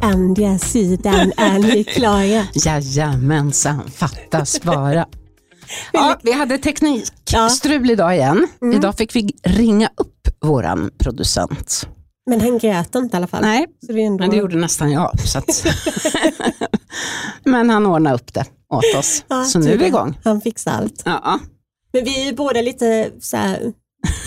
Andra sidan är ni klara. Jajamensan, fattas bara. Ja, vi hade teknikstrul idag igen. Mm. Idag fick vi ringa upp våran producent. Men han grät inte i alla fall. Nej, så det ändå... men det gjorde nästan jag. Så att... men han ordnade upp det åt oss. Ja, så nu är vi igång. Han fixar allt. Ja. Men vi är ju båda lite så här...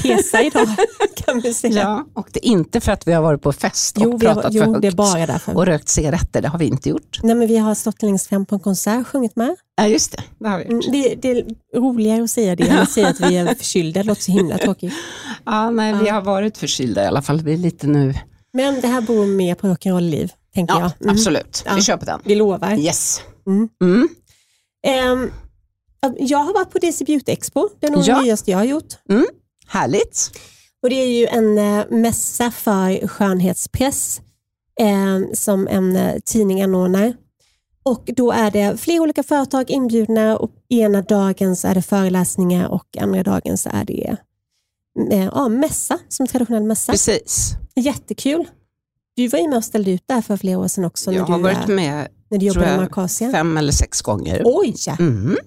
hesa idag kan vi säga. Ja, och det är inte för att vi har varit på fest och pratat för högt det är bara därför. Och rökt cigaretter, det har vi inte gjort. Nej, men vi har stått längst fram på en konsert och sjungit med. Ja, just det. Det har vi gjort. Det är roligare att säga det än att säga att vi är förkylda. Det låter så himla tråkigt. Ja, nej, vi har varit förkylda i alla fall. Vi är lite nu... Men det här beror mer på rock'n'roll-liv, tänker jag. Mm. Absolut. Ja. Vi köper den. Vi lovar. Yes. Mm. Mm. Jag har varit på Daisy Beauty Expo. Det är nog det nyaste jag har gjort. Mm. Härligt. Och det är ju en mässa för skönhetspress som en tidning anordnar. Och då är det flera olika företag inbjudna och ena dagen så är det föreläsningar och andra dagen så är det mässa, som traditionell mässa. Precis. Jättekul. Du var ju med och ställde ut där för flera år sedan också. Jag har varit med när du jobbade med Akasia 5 eller 6 gånger. Oj! Mm.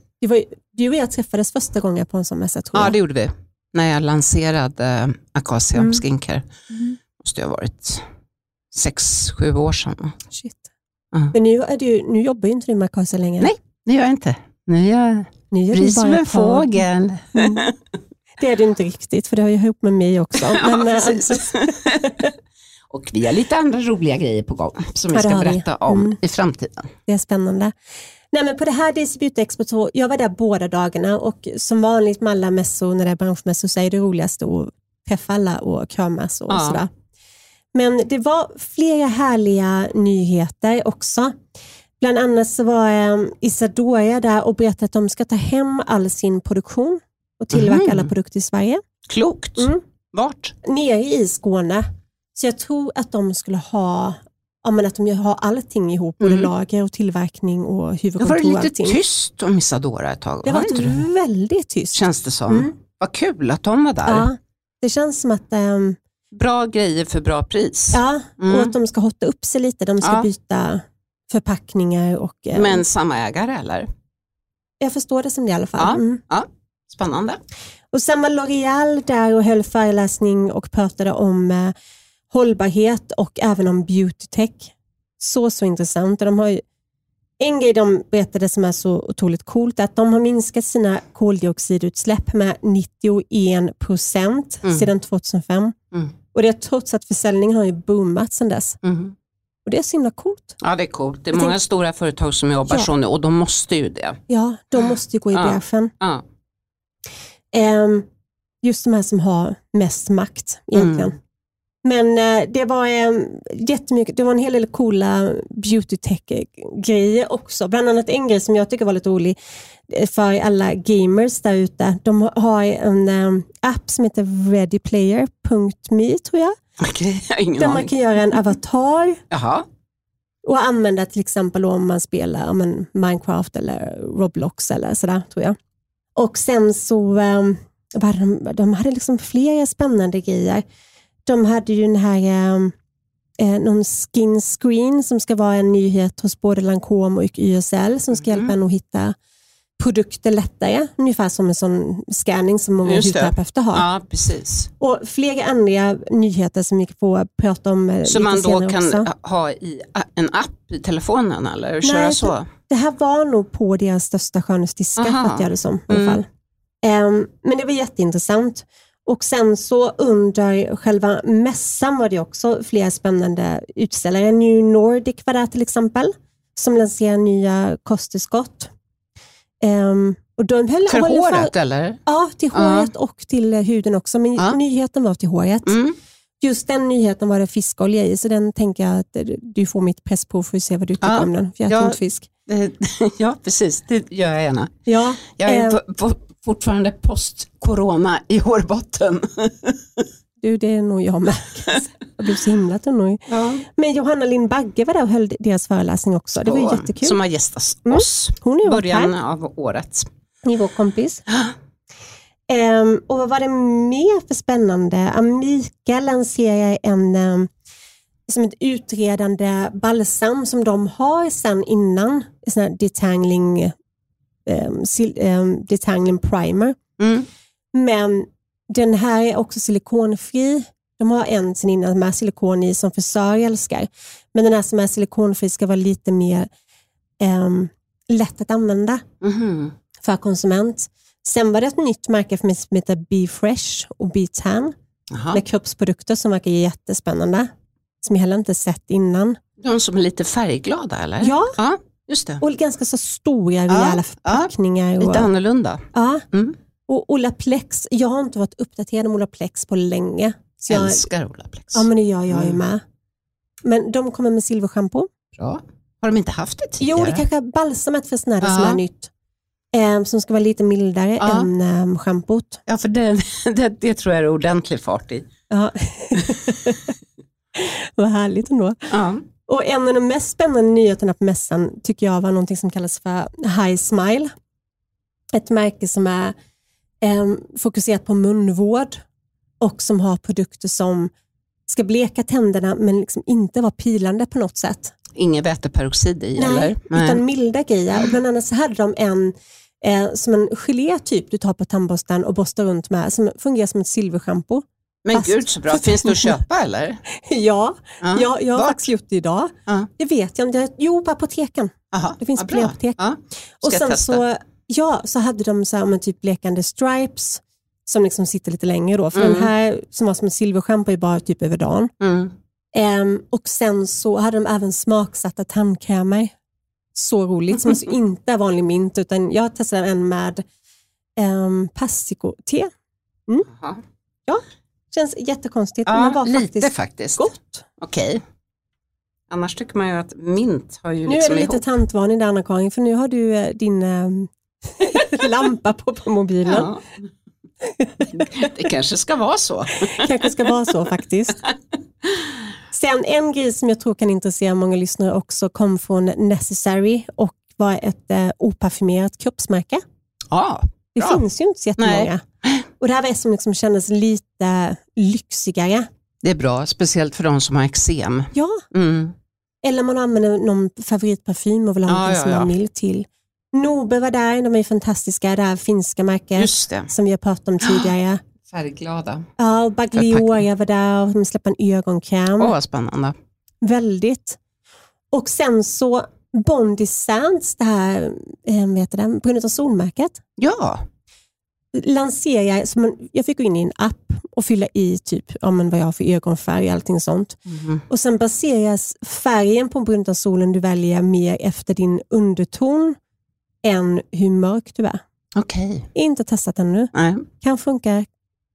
Du och jag träffades första gången på en sån mässa, tror jag. Ja, det gjorde vi. När jag lanserade Akasia Skincare måste jag ha varit 6-7 år sedan. Shit. Men nu jobbar ju inte du med Akasia längre. Nej, det gör jag inte. Nu är jag fri som en fågel. Mm. Det är det inte riktigt, för det har ju ihop med mig också. Ja, men, precis. Och vi har lite andra roliga grejer på gång som vi ska berätta om i framtiden. Det är spännande. Nej, men på det här Daisy Beauty Expo, jag var där båda dagarna och som vanligt med alla mässor, när det är branschmässor så är det roligast att träffa alla och kramas och sådär. Men det var flera härliga nyheter också. Bland annat så var Isadora där och berättade att de ska ta hem all sin produktion och tillverka alla produkter i Sverige. Klokt! Mm. Vart? Nere i Skåne. Så jag tror att de skulle ha... Ja, men att de har allting ihop, både lager och tillverkning och huvudkontor. Det var lite tyst om Isadora ett tag. Det var väldigt tyst. Känns det som. Mm. Vad kul att de var där. Ja, det känns som att... bra grejer för bra pris. Ja, och att de ska hotta upp sig lite. De ska byta förpackningar och... Men samma ägare, eller? Jag förstår det som det i alla fall. Ja, ja. Spännande. Och sen var L'Oréal där och höll föreläsning och pratade om... hållbarhet och även om beauty tech. Så intressant. De har ju, en grej de berättade som är så otroligt coolt är att de har minskat sina koldioxidutsläpp med 91% sedan 2005. Mm. Och det är trots att försäljningen har ju boomat sedan dess. Mm. Och det är så himla coolt. Ja, det är coolt. Det är många stora företag som jobbar så nu och de måste ju det. Ja, de måste ju gå i bräschen. Ja. Just de här som har mest makt egentligen. Mm. Men det var jättemycket, det var en hel del coola beauty tech grejer också. Bland annat en grej som jag tycker var lite rolig för alla gamers där ute. De har en app som heter readyplayer.me, tror jag. Okay, jag har ingen där aning. Man kan göra en avatar. Jaha. Och använda till exempel om man spelar Minecraft eller Roblox eller sådär, tror jag. Och sen så de hade liksom flera spännande grejer. De hade ju den här någon skin screen som ska vara en nyhet hos både Lancôme och YSL som ska hjälpa en att hitta produkter lättare. Ungefär som en sån scanning som många hudterapeuter har. Ja, precis. Och flera andra nyheter som vi får prata om lite senare också. Som man då kan ha i en app i telefonen eller köra så? Nej, det här var nog på deras största skönhetsdiskar för att göra det som i alla fall. Men det var jätteintressant. Och sen så under själva mässan var det också flera spännande utställare. New Nordic var där till exempel, som lanserar nya kosttillskott. Och de till håret eller? Ja, till håret och till huden också. Men nyheten var till håret. Mm. Just den nyheten var det fiskolja i, så den tänker jag att du får mitt pressprov för att se vad du tycker om den. För jag äter inte fisk. Ja, precis. Det gör jag gärna. Ja, jag är fortfarande post-corona i hårbotten. Du, det är nog jag med. Jag blev så himla tunnor. Ja. Men Johanna Lin Bagge var där och höll deras föreläsning också. Det var ju jättekul. Som har gästat oss. Hon är början av året. Ni är vår kompis. Och vad var det mer för spännande? Amika lanserar som ett utredande balsam som de har sen innan. En sån här detangling primer. Mm. Men den här är också silikonfri. De har en sen innan med silikon i som frisör älskar. Men den här som är silikonfri ska vara lite mer lätt att använda för konsument. Sen var det ett nytt märke för mig som heter B Fresh och Be Tan. Aha. Med kroppsprodukter som verkar jättespännande. Som jag heller inte sett innan. De som är lite färgglada eller? Ja, ja just det. Och ganska så stora rejäla förpackningar. Lite annorlunda. Ja. Mm. Och Olaplex, jag har inte varit uppdaterad om Olaplex på länge. Så jag älskar Olaplex. Ja, men det gör jag ju med. Men de kommer med silverschampo. Bra. Har de inte haft det tidigare? Jo, det kanske är balsamet för snära som är nytt. Som ska vara lite mildare än schampot. Ja, för det tror jag är ordentlig fart i. Ja. Vad härligt ändå. Ja. Och en av de mest spännande nyheterna på mässan tycker jag var någonting som kallas för High Smile. Ett märke som är fokuserat på munvård och som har produkter som ska bleka tänderna men liksom inte vara pilande på något sätt. Inga väteperoxid i eller? Nej, utan milda grejer. Och bland annat så hade de en som en gelé typ du tar på tandborsten och borstar runt med som fungerar som ett silverschampo. Men fast, gud så bra, finns det att köpa eller? Jag har faktiskt gjort det idag. Det vet jag inte, jo på apoteken. Aha. Det finns på apotek. Och sen så hade de så här med typ blekande stripes som liksom sitter lite längre då. För den här som var som en silverschampo är bara typ över dagen. Mm. Och sen så hade de även smaksatta tandkrämer. Så roligt. Som alltså inte är vanlig mint utan jag testade en med persiko-te. Mm. Ja, känns jättekonstigt. Ja, men var lite faktiskt. Gott. Okej. Annars tycker man ju att mint har ju liksom ihop. Nu är det lite tantvarning där Anna-Karin för nu har du din lampa på mobilen. Ja. Det kanske ska vara så. Kanske ska vara så faktiskt. Sen en grej som jag tror kan intressera många lyssnare också kom från Necessary och var ett oparfumerat kroppsmärke. Ja, det finns ju inte så jättemånga. Nej. Och det här var som liksom kändes lite lyxigare. Det är bra, speciellt för de som har eksem. Ja, eller man använder någon favoritparfym och vill ha något som man vill till. Nobe var där, de är fantastiska, det här finska märket som vi har pratat om tidigare. Färgglada. Ja, och Bagliore var där och de släppte en ögonkräm. Åh, vad spännande. Väldigt. Och sen så Bondi Sands, det här, på grund av solmärket. Ja. Lanserar, så jag fick gå in i en app och fylla i typ vad jag har för ögonfärg och allting sånt. Mm. Och sen baseras färgen på grund av solen du väljer mer efter din underton än hur mörk du är. Okej. Inte testat ännu. Nej. Kan funka,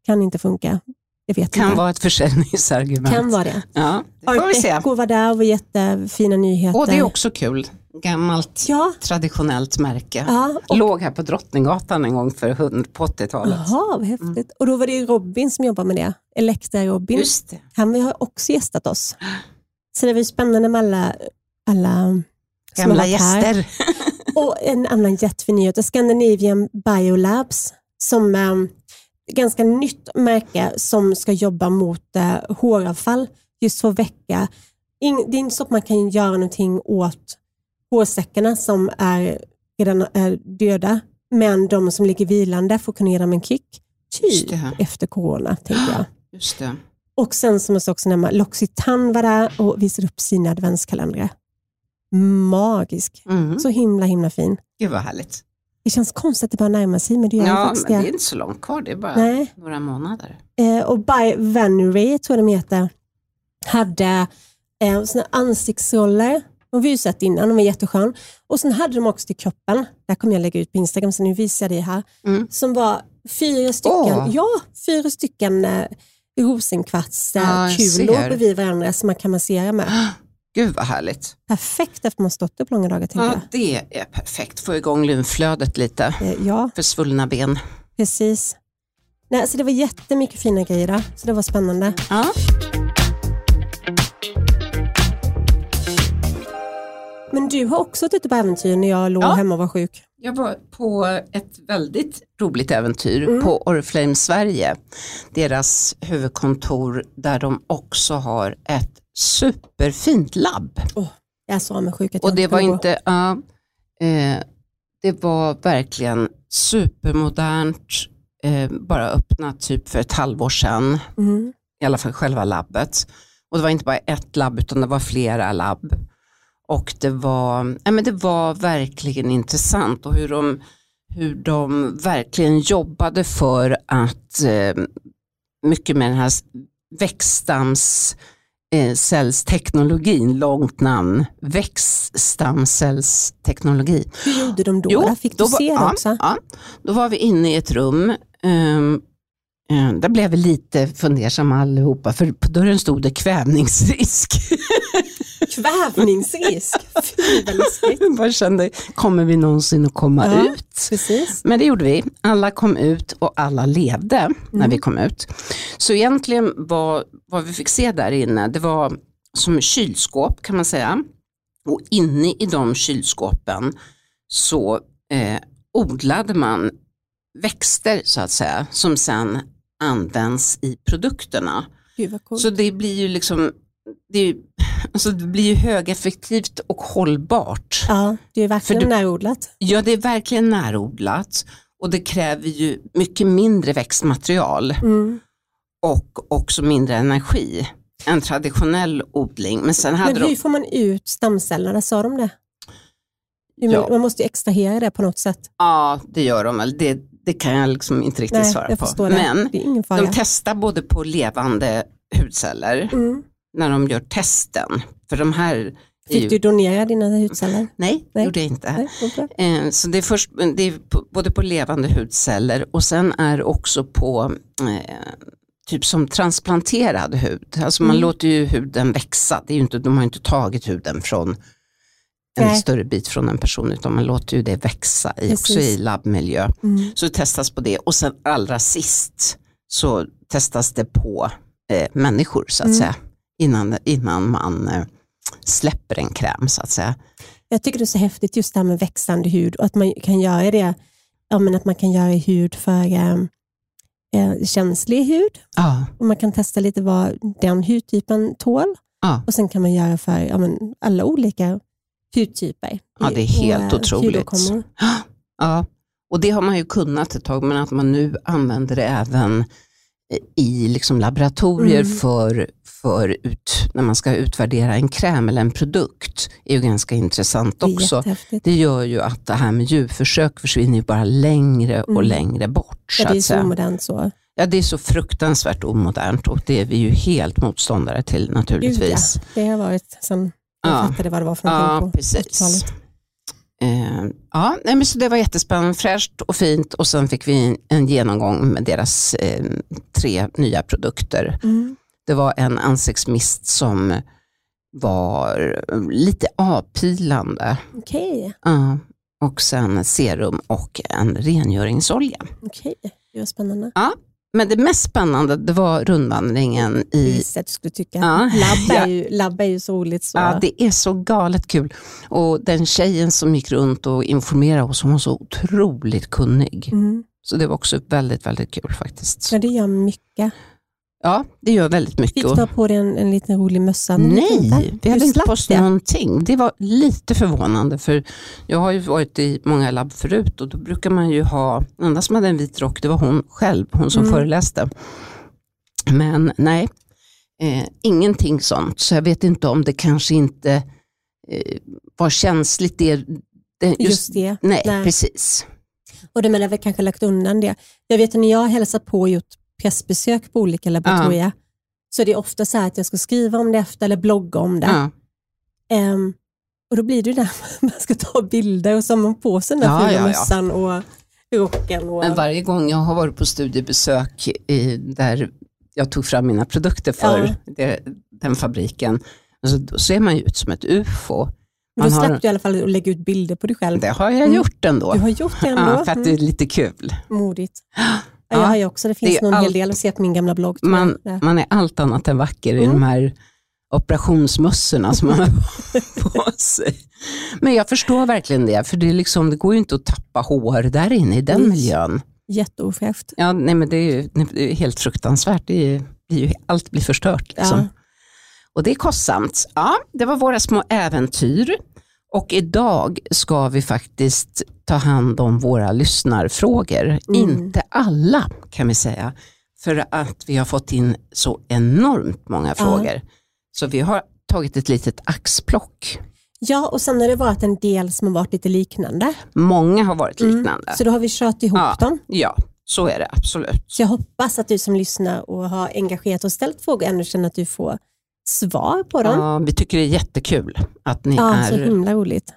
kan inte funka. Jag vet inte. Kan vara ett försäljningsargument. Kan vara det. Ja, det får vi se. Arteko var där och var jättefina nyheter. Och det är också kul. Gammalt, traditionellt märke. Ja, låg här på Drottninggatan en gång för 80-talet. Jaha, vad häftigt. Och då var det Robin som jobbar med det. Elektra Robin. Just det. Han har också gästat oss. Så det var ju spännande med alla gamla gäster. Och en annan jättefin nyhet, Scandinavian Biolabs, som är ganska nytt märke som ska jobba mot håravfall just för vecka. Det är inte så att man kan göra någonting åt hårsäckarna som redan är döda, men de som ligger vilande får kunna ge dem en kick typ efter corona, tänker jag. Just det. Och sen som jag sa också nämna, Loxitan var där och visade upp sina adventskalendrar. Magisk. Så himla fin. Gud vad härligt. Det känns konstigt att det bara närmar sig, men det gör faktiskt men det är inte så långt kvar, det är bara några månader. Och by Vanity, tror jag de heter, hade såna ansiktsroller. De har ju sett innan, de var jätteskön. Och sen hade de också till kroppen, där kommer jag lägga ut på Instagram, så nu visar jag det här, som var 4 stycken, 4 stycken rosenkvartskulor bredvid varandra som man kan massera med. Gud vad härligt. Perfekt efter man har stått upp långa dagar, tänker jag. Ja, det är perfekt. Få igång lymflödet lite. För svullna ben. Precis. Nej, så det var jättemycket fina grejer då. Så det var spännande. Ja. Men du har också ett ute på äventyr när jag låg hemma och var sjuk. Jag var på ett väldigt roligt äventyr på Oriflame Sverige. Deras huvudkontor där de också har ett superfint labb. Oh, jag sa mig sjuk att jag och det var inte... det var verkligen supermodernt. Bara öppnat typ för ett halvår sedan. Mm. I alla fall själva labbet. Och det var inte bara ett labb utan det var flera labb. Och det var verkligen intressant och hur de verkligen jobbade för att mycket med den här växtstamscellsteknologin, långt namn, växtstamscellsteknologi. Hur gjorde de då? Fick du se det också? Ja, då var vi inne i ett rum. Där blev vi lite fundersamma allihopa, för på dörren stod det kvävningsrisk. Kvävningsrisk? Vad kände, kommer vi någonsin att komma ut? Precis. Men det gjorde vi. Alla kom ut och alla levde när vi kom ut. Så egentligen vad vi fick se där inne, det var som kylskåp kan man säga. Och inne i de kylskåpen så odlade man växter så att säga som sen används i produkterna. Gud, vad coolt. Så det blir ju liksom det blir ju högeffektivt och hållbart. Ja, det är verkligen närodlat. Ja, det är verkligen närodlat och det kräver ju mycket mindre växtmaterial och också mindre energi än traditionell odling. Men sen hade hur får man ut stamcellerna, sa de det? Ja. Man måste ju extrahera det på något sätt. Ja, det gör de väl. Det kan jag liksom inte riktigt svara på. Det. Men det är ingen fara. De testar både på levande hudceller när de gör testen. För de här fick du donera dina hudceller? Nej, det gjorde jag inte. Nej, så det är, både på levande hudceller och sen är också på typ som transplanterad hud. Alltså man låter ju huden växa. Det är ju inte, de har inte tagit huden från en större bit från en person, utan man låter ju det växa också i labbmiljö. Så det testas på det och sen allra sist så testas det på människor så att säga innan man släpper en kräm så att säga. Jag tycker det är så häftigt just det här med växande hud och att man kan göra det, ja men att man kan göra hud för känslig hud och man kan testa lite vad den hudtypen tål och sen kan man göra för alla olika hudtyper. Ja, det är helt otroligt. Ja, och det har man ju kunnat ett tag, men att man nu använder det även i liksom laboratorier när man ska utvärdera en kräm eller en produkt är ju ganska intressant också. Det gör ju att det här med djurförsök försvinner ju bara längre och längre bort. Ja, det är så modernt så. Ja, det är så fruktansvärt omodernt och det är vi ju helt motståndare till naturligtvis. Gud, ja. Det har varit sen... Jag fattade vad det var för någonting på 80-talet. Men så det var jättespännande, fräscht och fint. Och sen fick vi en genomgång med deras 3 nya produkter. Det var en ansiktsmist som var lite avpilande. Okej. Och sen serum och en rengöringsolja. Okej, det var spännande. Ja. Men det mest spännande, det var rundvandringen i... Jag skulle tycka. Labb är ju så roligt. Så. Ja, det är så galet kul. Och den tjejen som gick runt och informerade oss, hon var så otroligt kunnig. Så det var också väldigt, väldigt kul faktiskt. Ja, det gör mycket. Ja, det gör väldigt mycket. Fick ta på dig en liten rolig mössa? Nej, vi hade inte på oss någonting. Det var lite förvånande för jag har ju varit i många labb förut och då brukar man ju ha, andra som hade en vit rock, det var hon själv, hon som föreläste. Men nej, ingenting sånt. Så jag vet inte om det kanske inte var känsligt. Just det. Nej, precis. Och det menar jag väl kanske lagt undan det. Jag vet när jag har hälsat på och gjort pressbesök på olika laboratorier så det är ofta så här att jag ska skriva om det efter eller blogga om det och då blir det där man ska ta bilder och samman på sig den där mössan och rocken och... Men varje gång jag har varit på studiebesök där jag tog fram mina produkter för den fabriken då ser man ju ut som ett UFO. Men då släppte du i alla fall att lägga ut bilder på dig själv. Det har jag gjort ändå. Du har gjort det ändå. För att det är lite kul. Modigt. Ja, jag har ju också. Det finns nog en hel del att se på min gamla blogg. Man är allt annat än vacker i de här operationsmössorna som man har på sig. Men jag förstår verkligen det. För det, är liksom, det går ju inte att tappa hår där inne i den miljön. Jätteofräft. Ja, nej, men det är ju helt fruktansvärt. Allt blir förstört. Liksom. Ja. Och det är kostsamt. Ja, det var våra små äventyr. Och idag ska vi faktiskt ta hand om våra lyssnarfrågor. Inte alla kan vi säga. För att vi har fått in så enormt många frågor. Så vi har tagit ett litet axplock. Ja, och sen har det varit en del som har varit lite liknande. Många har varit liknande. Så då har vi kört ihop dem. Ja, så är det absolut. Så jag hoppas att du som lyssnar och har engagerat och ställt frågor ändå känner att du får svar på dem. Ja, vi tycker det är jättekul att ni är... Ja, så himla roligt.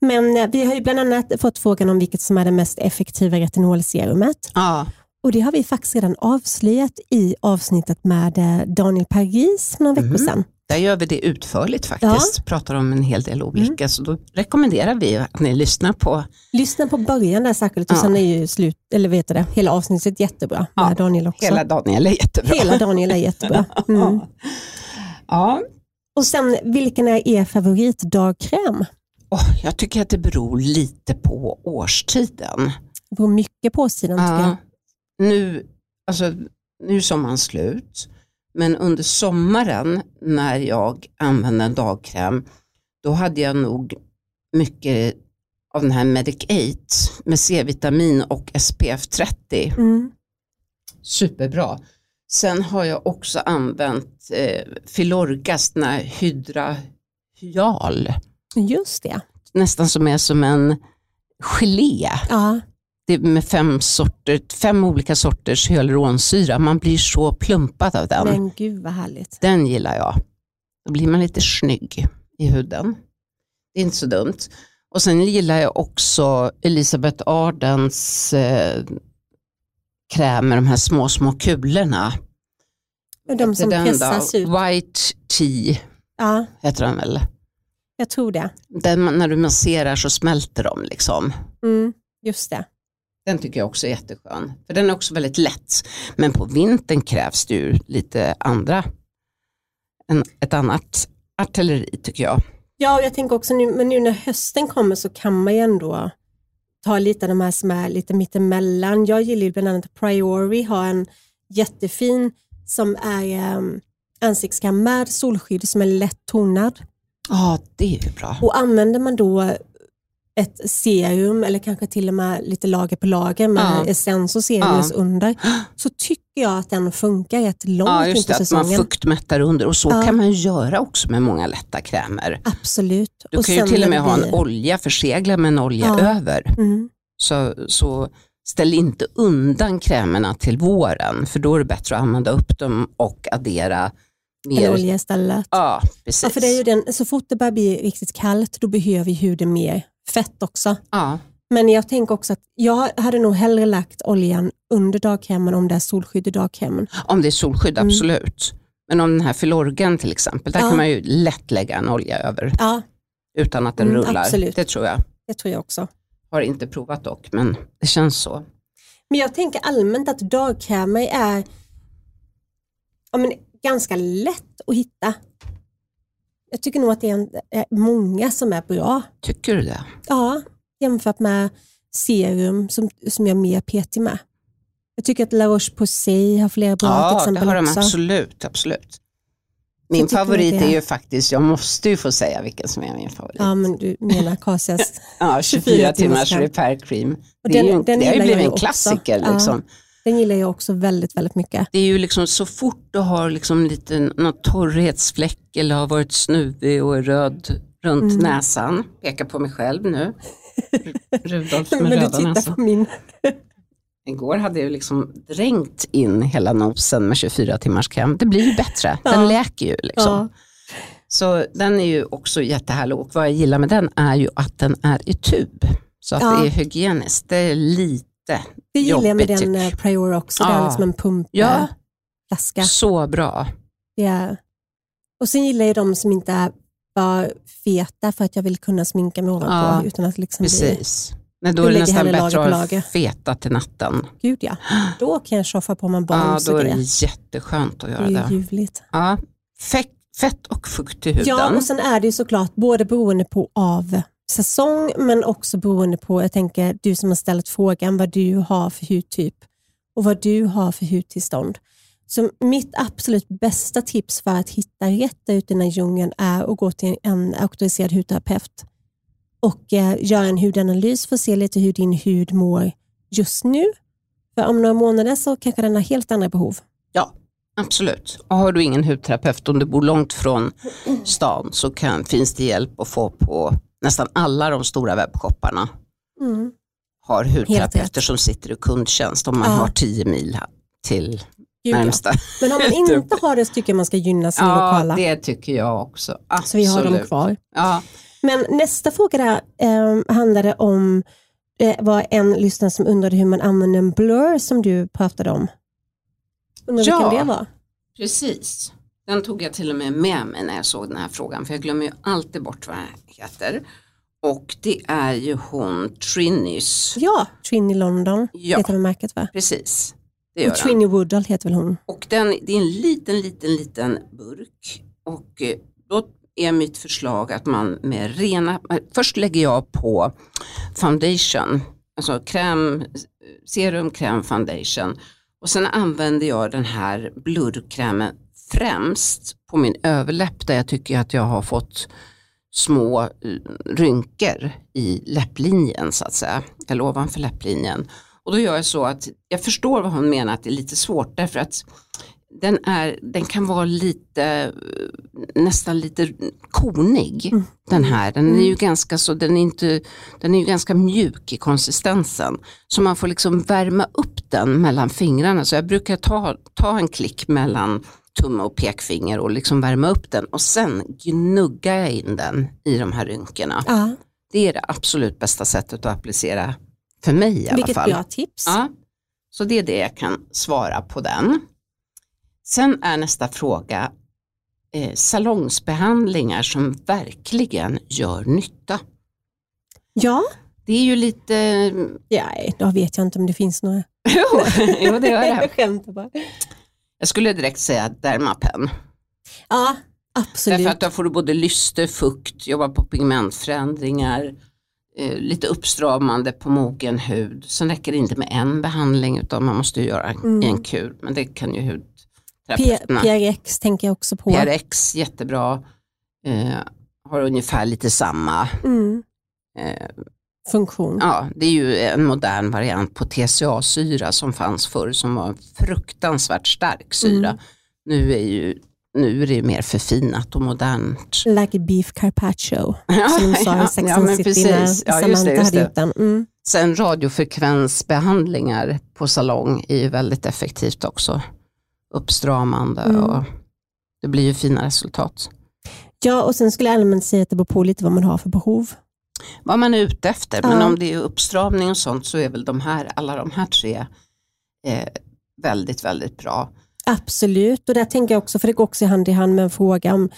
Men vi har ju bland annat fått frågan om vilket som är det mest effektiva retinolserumet. Ja. Och det har vi faktiskt redan avslöjat i avsnittet med Daniel Paris för några veckor sedan. Där gör vi det utförligt faktiskt. Ja. Pratar om en hel del olika. Så då rekommenderar vi att ni lyssnar på... Lyssna på början där särskilt. Och sen är ju slut... Eller vet du det? Hela avsnittet är jättebra. Ja. Med Daniel också. Hela Daniel är jättebra. Mm. Ja. Och sen, vilken är er favoritdagkräm? Jag tycker att det beror lite på årstiden. Det beror mycket på årstiden tycker jag. Nu är sommaren slut, men under sommaren när jag använde en dagkräm, då hade jag nog mycket av den här Medic 8 med C-vitamin och SPF 30. Superbra. Sen har jag också använt Filorgas, den här Hydra Hyal. Just det. Nästan som en gelé. Ja. Det är med 5 olika sorters hyaluronsyra. Man blir så plumpad av den. Men gud vad härligt. Den gillar jag. Då blir man lite snygg i huden. Det är inte så dumt. Och sen gillar jag också Elisabeth Ardens kräm med de här små kulorna. De som pressas ut. White Tea heter den väl? Jag tror det. Den, när du masserar så smälter de liksom. Mm, just det. Den tycker jag också är jätteskön. För den är också väldigt lätt. Men på vintern krävs det ju lite andra. Ett annat artilleri tycker jag. Ja, och jag tänker också nu. Men nu när hösten kommer så kan man ju ändå ta lite av de här som är lite mittemellan. Jag gillar ju bland annat Priori. Har en jättefin som är ansiktskräm med solskydd som är lätt tonad. Ja, det är bra. Och använder man då ett serum eller kanske till och med lite lager på lager med essens och serum under, så tycker jag att den funkar rätt långt in på säsongen. Man fuktmättar under och så kan man göra också med många lätta krämer. Absolut. Du och kan ju till och med ha en olja, försegla med en olja över. Så ställ inte undan krämerna till våren, för då är det bättre att använda upp dem och addera mer. En olja istället. Ja, precis. Ja, för det är ju den, så fort det börjar bli riktigt kallt då behöver vi huden mer fett också. Ja. Men jag tänker också att jag hade nog hellre lagt oljan under dagkrämen om det är solskydd i dagkrämen. Om det är solskydd, absolut. Men om den här Filorgan till exempel, där kan man ju lätt lägga en olja över. Ja. Utan att den rullar. Absolut. Det tror jag. Det tror jag också. Har inte provat dock, men det känns så. Men jag tänker allmänt att dagkrämer är ganska lätt att hitta. Jag tycker nog att det är många som är bra. Tycker du det? Ja, jämfört med serum som jag är mer petig med. Jag tycker att La Roche-Posay har flera bra exempel också. Ja, det har de absolut. Min favorit är ju faktiskt, jag måste ju få säga vilken som är min favorit. Ja, men du menar Akasias 24 timmars repair cream. Det har ju blivit en klassiker liksom. Den gillar jag också väldigt, väldigt mycket. Det är ju liksom så fort du har liksom lite någon torrhetsfläck eller har varit snuvig och röd runt näsan. Pekar på mig själv nu. Rudolf med men röda näsan. Min. Igår hade jag liksom dränkt in hela nosen med 24 timmars kräm. Det blir ju bättre. Den läker ju liksom. Ja. Så den är ju också jättehärlig. Och vad jag gillar med den är ju att den är i tub. Så att det är hygieniskt. Det är lite. Det gillar jag med den Prior också. Det är liksom en pumpflaska. Ja. Så bra. Ja. Och sen gillar jag de som inte är bara feta för att jag vill kunna sminka mig ovanpå utan att liksom precis. Nej, då är det nästan bättre att feta till natten. Gud ja, då kan jag shoffa på mig balms och grejer. Ja, då är det jätteskönt att göra det. Det är ljuvligt. Ja, fett och fukt i huden. Ja, och sen är det ju såklart både beroende på av säsong, men också beroende på, jag tänker, du som har ställt frågan vad du har för hudtyp och vad du har för hudtillstånd. Så mitt absolut bästa tips för att hitta rätt ut i den här djungeln är att gå till en auktoriserad hudterapeut och göra en hudanalys för att se lite hur din hud mår just nu. För om några månader så kanske den har helt andra behov. Ja, absolut. Och har du ingen hudterapeut, om du bor långt från stan, så finns det hjälp att få på nästan alla de stora webbshopparna. Mm. Har hudterapeuter som sitter i kundtjänst om man har 10 mil till närmsta. Men om man inte har det så tycker jag man ska gynna sin lokala. Ja, det tycker jag också. Absolut. Så vi har dem kvar. Ja. Men nästa fråga där handlade om, var en lyssnare som undrade hur man använder en blur som du pratade om. Undrar vilken det var? Precis. Den tog jag till och med mig när jag såg den här frågan. För jag glömmer ju alltid bort vad det heter. Och det är ju hon Trinnys. Ja, Trinny London heter väl märket, va? Precis. Det och Trinny Woodall heter väl hon. Och det är en liten burk. Och då är mitt förslag att man med rena... Först lägger jag på foundation. Alltså serum, kräm, foundation. Och sen använder jag den här blurkrämen främst på min överläpp, där jag tycker att jag har fått små rynkor i läpplinjen så att säga. Eller ovanför läpplinjen. Och då gör jag så att jag förstår vad hon menar att det är lite svårt, därför att den kan vara nästan lite konig, den här. Den är ju ganska så, den är ju ganska mjuk i konsistensen. Så man får liksom värma upp den mellan fingrarna. Så jag brukar ta en klick mellan tumme och pekfinger och liksom värma upp den. Och sen gnuggar jag in den i de här rynkorna. Ja. Det är det absolut bästa sättet att applicera, för mig i alla fall. Vilket bra tips. Ja. Så det är det jag kan svara på den. Sen är nästa fråga salongsbehandlingar som verkligen gör nytta. Ja. Det är ju lite... Nej, då vet jag inte om det finns några. Jo, det gör det. Jag bara. Jag skulle direkt säga Dermapen. Ja, absolut. Därför att då får du både lyster, fukt, jobba på pigmentförändringar, lite uppstramande på mogen hud. Sen räcker det inte med en behandling, utan man måste ju göra en kur. Men det kan ju hud... PRX tänker jag också på. PRX, jättebra. Har ungefär lite samma funktion. Ja, det är ju en modern variant på TCA-syra som fanns förr, som var en fruktansvärt stark syra. Nu är det ju mer förfinat och modernt. Like beef carpaccio. Som sa i Sex and the City när Samantha hade gjort den. Mm. Sen radiofrekvensbehandlingar på salong är ju väldigt effektivt också. Uppstramande och det blir ju fina resultat. Ja, och sen skulle jag allmänt säga att det beror på lite vad man har för behov. Vad man är ute efter, men om det är uppstramning och sånt så är väl alla de här tre väldigt, väldigt bra. Absolut, och där tänker jag också, för det går också hand i hand med en fråga om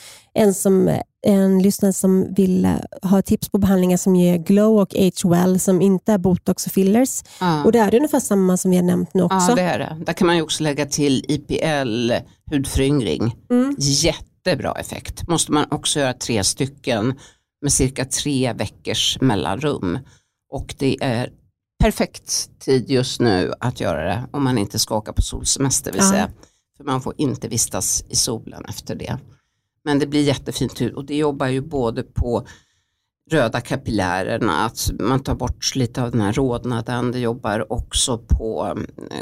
en lyssnare som vill ha tips på behandlingar som ger glow och age well, som inte är botox och fillers. Och det är det ungefär samma som vi har nämnt nu också. Ja, det är det. Där kan man ju också lägga till IPL, hudföryngring. Jättebra effekt. Måste man också göra 3 stycken med cirka 3 veckors mellanrum. Och det är perfekt tid just nu att göra det om man inte ska åka på solsemester, vill säga. För man får inte vistas i solen efter det. Men det blir jättefint hud, och det jobbar ju både på röda kapillärerna, att man tar bort lite av den här rodnaden. Det jobbar också på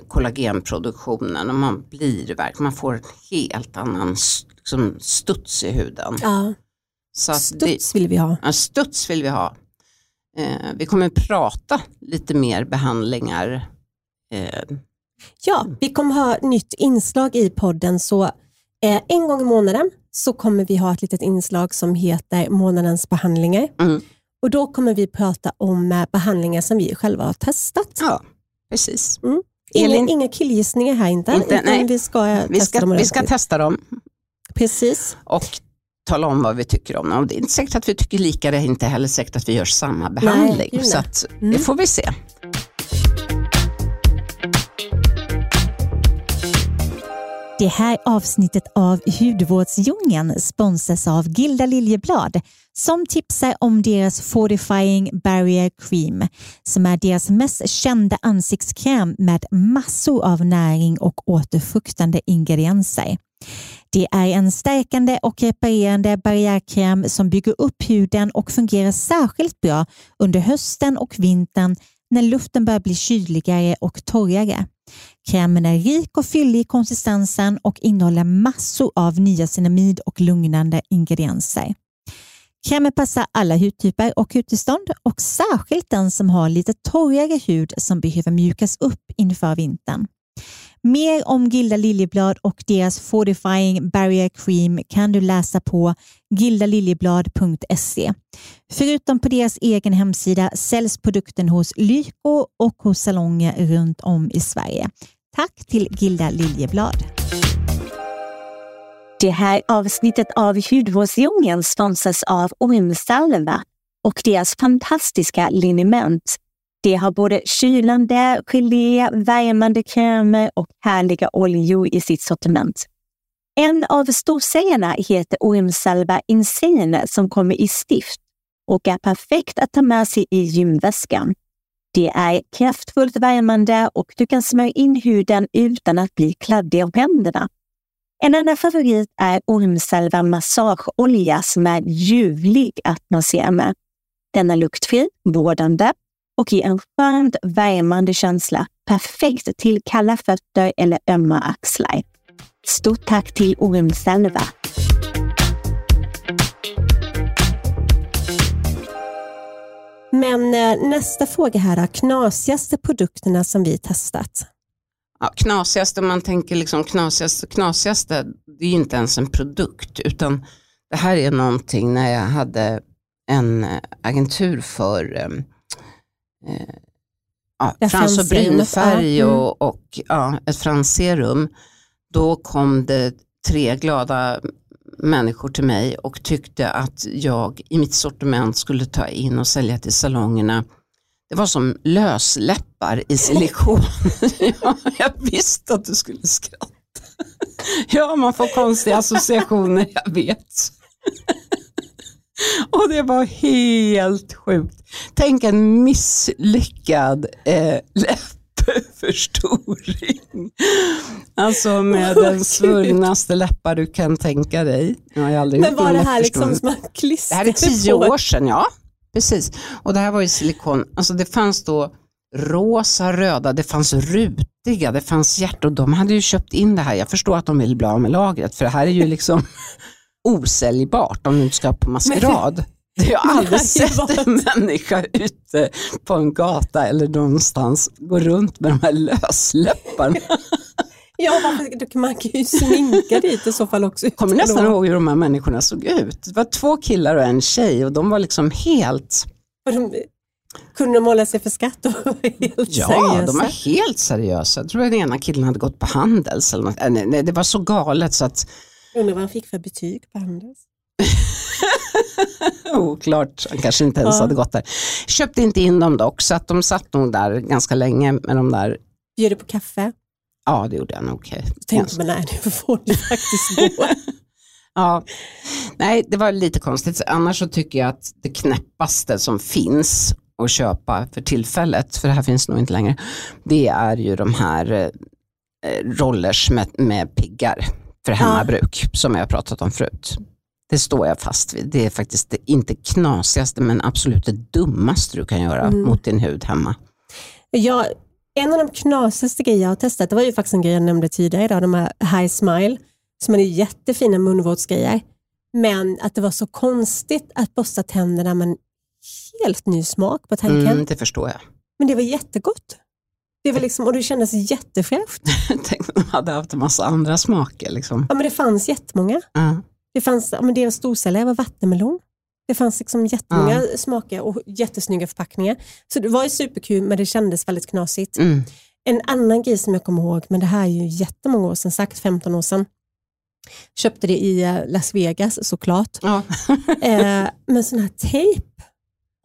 kollagenproduktionen, och man blir man får en helt annan liksom, studs i huden. Ja. Så att studs vill vi ha. Ja, studs vill vi ha. Vi kommer prata lite mer behandlingar. Ja, vi kommer ha ett nytt inslag i podden, så en gång i månaden så kommer vi ha ett litet inslag som heter månadens behandlingar. Och då kommer vi prata om behandlingar som vi själva har testat. Ja, precis. Inga killgissningar här inte. Vi ska testa dem. Precis. Och tala om vad vi tycker om dem. Det är inte säkert att vi tycker lika, det är inte heller säkert att vi gör samma behandling. Nej, så att, det får vi se. Det här avsnittet av Hudvårdsdjungeln sponsras av Gilda Liljeblad som tipsar om deras Fortifying Barrier Cream som är deras mest kända ansiktskräm med massor av näring och återfuktande ingredienser. Det är en stärkande och reparerande barriärkräm som bygger upp huden och fungerar särskilt bra under hösten och vintern när luften börjar bli kyligare och torrare. Krämen är rik och fyllig i konsistensen och innehåller massor av niacinamid och lugnande ingredienser. Krämen passar alla hudtyper och hudtillstånd och särskilt den som har lite torrare hud som behöver mjukas upp inför vintern. Mer om Gilda Liljeblad och deras Fortifying Barrier Cream kan du läsa på gildaliljeblad.se. Förutom på deras egen hemsida säljs produkten hos Lyko och hos salonger runt om i Sverige. Tack till Gilda Liljeblad. Det här avsnittet av Hudvårdsdjungeln sponsras av Ormsalva och deras fantastiska liniment. Det har både kylande, gelé, värmande krämer och härliga oljor i sitt sortiment. En av storsägarna heter Ormsalva Insane som kommer i stift och är perfekt att ta med sig i gymväskan. Det är kraftfullt värmande och du kan smörja in huden utan att bli kladdig om händerna. En annan favorit är Ormsalva massageolja som är ljuvlig att massera med. Den är luktfri, vårdande och ger en skönt värmande känsla, perfekt till kalla fötter eller ömma axlar. Stort tack till Ormsalva. Men nästa fråga här är knasigaste produkterna som vi testat. Ja, knasigaste, man tänker liksom knasigaste, det är ju inte ens en produkt utan det här är någonting när jag hade en agentur för frans och brynfärg och ett fransserum. Då kom det 3 glada människor till mig och tyckte att jag i mitt sortiment skulle ta in och sälja till salongerna. Det var som lösläppar i silikon. Jag visste att du skulle skratta. Ja, man får konstiga associationer, jag vet. Och det var helt sjukt. Tänk en misslyckad läppförstoring. Alltså med den svurnaste läppar du kan tänka dig. Jag har aldrig. Men var det här liksom som man klister? Det här är 10 år sedan, ja. Precis. Och det här var ju silikon. Alltså det fanns då rosa, röda, det fanns rutiga, det fanns hjärtor. De hade ju köpt in det här. Jag förstår att de ville bli av med lagret. För det här är ju liksom osäljbart om du inte ska på maskerad. Jag har aldrig sett en människa ute på en gata eller någonstans gå runt med de här lösläpparna. Ja, man kan ju sminka dit i så fall också. Jag kommer nästan ihåg hur de här människorna såg ut. Det var 2 killar och en tjej och de var liksom helt... Kunde de hålla sig för skatt och vara helt seriösa? Ja, de var helt seriösa. Jag tror att den ena killen hade gått på Handels. Eller något. Nej, det var så galet så att... Undrar vad han fick för betyg på Handels? Oklart, han kanske inte ens hade gått där. Köpte inte in dem dock, så att de satt nog där ganska länge med de där. Bjöd du på kaffe? Ja, det gjorde jag nog. Okay. Tänkte man, nej, nu får du faktiskt gå. Ja, nej, det var lite konstigt. Annars så tycker jag att det knäppaste som finns att köpa för tillfället, för det här finns nog inte längre, det är ju de här rollers med piggar för hemmabruk som jag har pratat om förut. Det står jag fast vid. Det är faktiskt det inte knasigaste men absolut det dummaste du kan göra mot din hud hemma. Ja, en av de knasigaste grejer jag har testat, det var ju faktiskt en grej jag nämnde tidigare idag, de här High Smile som är jättefina munvårdsgrejer. Men att det var så konstigt att borsta tänderna med en helt ny smak på tanken. Det förstår jag. Men det var jättegott. Det var liksom, och det kändes jättefräscht. Tänk om de hade haft en massa andra smaker liksom. Ja, men det fanns jättemånga. Det fanns, men deras storsäljare var vattenmelon. Det fanns liksom jättemånga smaker och jättesnygga förpackningar. Så det var ju superkul, men det kändes väldigt knasigt. En annan grej som jag kommer ihåg, men det här är ju jättemånga år sedan, sagt 15 år sedan. Köpte det i Las Vegas såklart. Ja. Men sån här tejp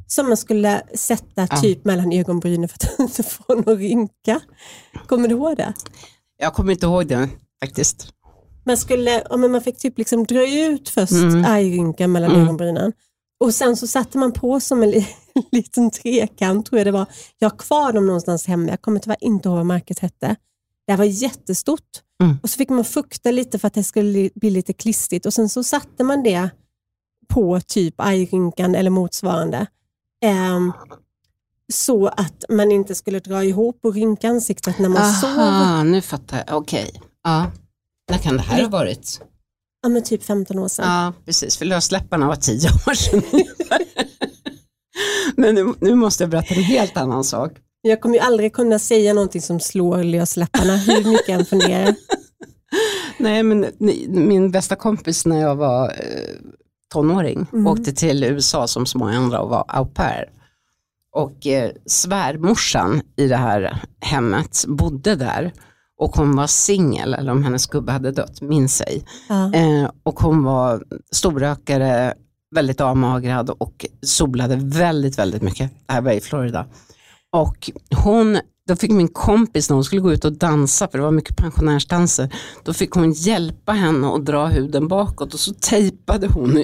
som man skulle sätta typ mellan ögonbrynen för att inte få någon rynka. Kommer du ihåg det? Jag kommer inte ihåg det faktiskt. Man skulle, men man fick typ liksom dra ut först ärrynkan mellan ögonbrynen. Och sen så satte man på som en liten trekant, tror jag det var. Jag har kvar dem någonstans hemma. Jag kommer tyvärr inte ihåg vad märket hette. Det var jättestort. Och så fick man fukta lite för att det skulle bli lite klistigt. Och sen så satte man det på typ ärrynkan eller motsvarande. Så att man inte skulle dra ihop och rynka ansiktet när man sov. Aha, nu fattar jag. Okej. Ja. När kan det här ha varit? Ja, men typ 15 år sedan. Ja, precis. För lösläpparna var 10 år sedan. Men nu måste jag berätta en helt annan sak. Jag kommer ju aldrig kunna säga någonting som slår lösläpparna, hur mycket jag funderar. Nej, men min bästa kompis när jag var tonåring åkte till USA som så många andra och var au pair. Och svärmorsan i det här hemmet bodde där. Och hon var singel, eller om hennes gubbe hade dött, minns jag. Ja. Och hon var storrökare, väldigt avmagrad och solade väldigt, väldigt mycket. Det här var i Florida. Och då fick min kompis, när hon skulle gå ut och dansa, för det var mycket pensionärsdanser, då fick hon hjälpa henne att dra huden bakåt och så tejpade hon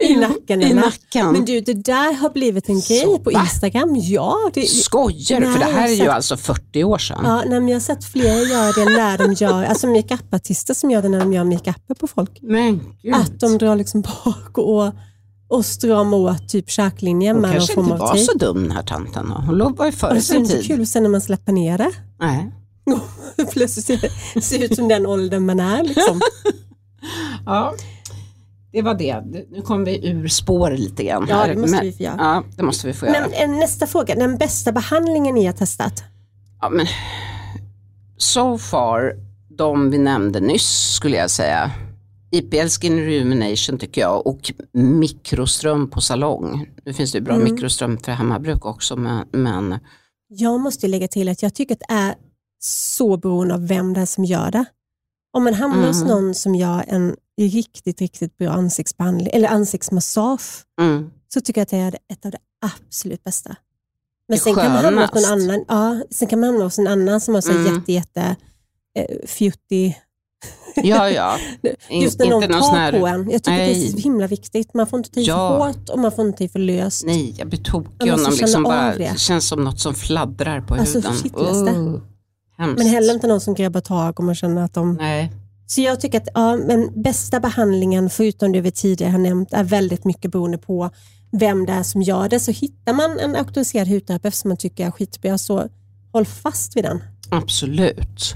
I nacken. Men du, det där har blivit en grej på Instagram. Ja, det... Skojar du? För det här är ju alltså 40 år sedan. Ja, nej, men jag har sett flera göra det när de gör... Alltså make-up-artister som gör det när de gör make-up på folk. Men gud. Att de drar liksom bak och stramar åt typ käklinjen. Hon kanske inte var så dum, den här tanten. Hon lovar ju före sin tid. Det är inte kul sen när man släpper ner det. Nej. Plötsligt ser ut som den åldern man är, liksom. Ja. Det var det. Nu kommer vi ur spår lite grann. Ja, det måste vi få göra. Ja, det måste vi få göra. Men nästa fråga. Den bästa behandlingen ni har testat? Ja, men so far, de vi nämnde nyss skulle jag säga. IPL Skin Illumination tycker jag. Och mikroström på salong. Nu finns det ju bra mikroström för hemmabruk också. Men... Jag måste lägga till att jag tycker att det är så beroende av vem det är som gör det. Om man hamnar hos någon som gör en riktigt, riktigt bra ansiktsbehandling eller ansiktsmassage så tycker jag att det är ett av det absolut bästa. Men sen kan man hamna hos någon annan, som har så jätte fjuttig. Ja, ja. Just när någon tar här... på en. Jag tycker att det är så himla viktigt. Man får inte ta i för hårt och man får inte ta i för löst. Nej, jag blir tokig om de liksom bara det känns som något som fladdrar på huden. Alltså kittlas det. Men heller inte någon som grabbar tag om man känner att de... Nej. Så jag tycker att men bästa behandlingen, förutom det vi tidigare har nämnt, är väldigt mycket beroende på vem det är som gör det. Så hittar man en auktoriserad hudterapeut som man tycker är skitbra, så håll fast vid den. Absolut.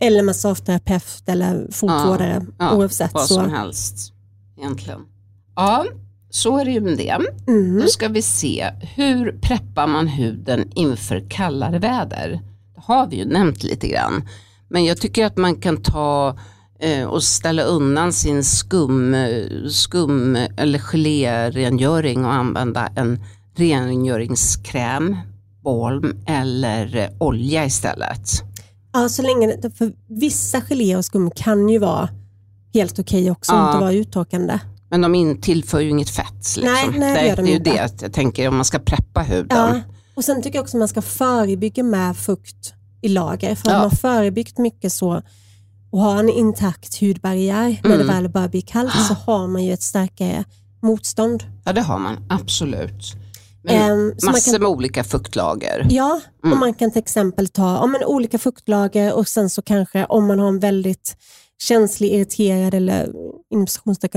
Eller massageterapeut eller fotvårdare, oavsett. Vad som helst, egentligen. Ja, så är det ju med det. Nu ska vi se, hur preppar man huden inför kallare väder? Det har vi ju nämnt lite grann. Men jag tycker att man kan ta och ställa undan sin skum eller gelérengöring och använda en rengöringskräm, balm eller olja istället. Ja, så länge, för vissa gelé och skum kan ju vara helt okej också, inte vara uttorkande. Men de tillför ju inget fett. Liksom. Nej, det gör de inte. Det är ju det jag tänker, om man ska preppa huden. Ja. Och sen tycker jag också att man ska förebygga med fukt i lager. För om man har förebyggt mycket så och har en intakt hudbarriär när det väl börjar bli kallt så har man ju ett starkare motstånd. Ja, det har man. Absolut. Men massor med olika fuktlager. Ja, och man kan till exempel ta olika fuktlager och sen så kanske om man har en väldigt känslig, irriterad eller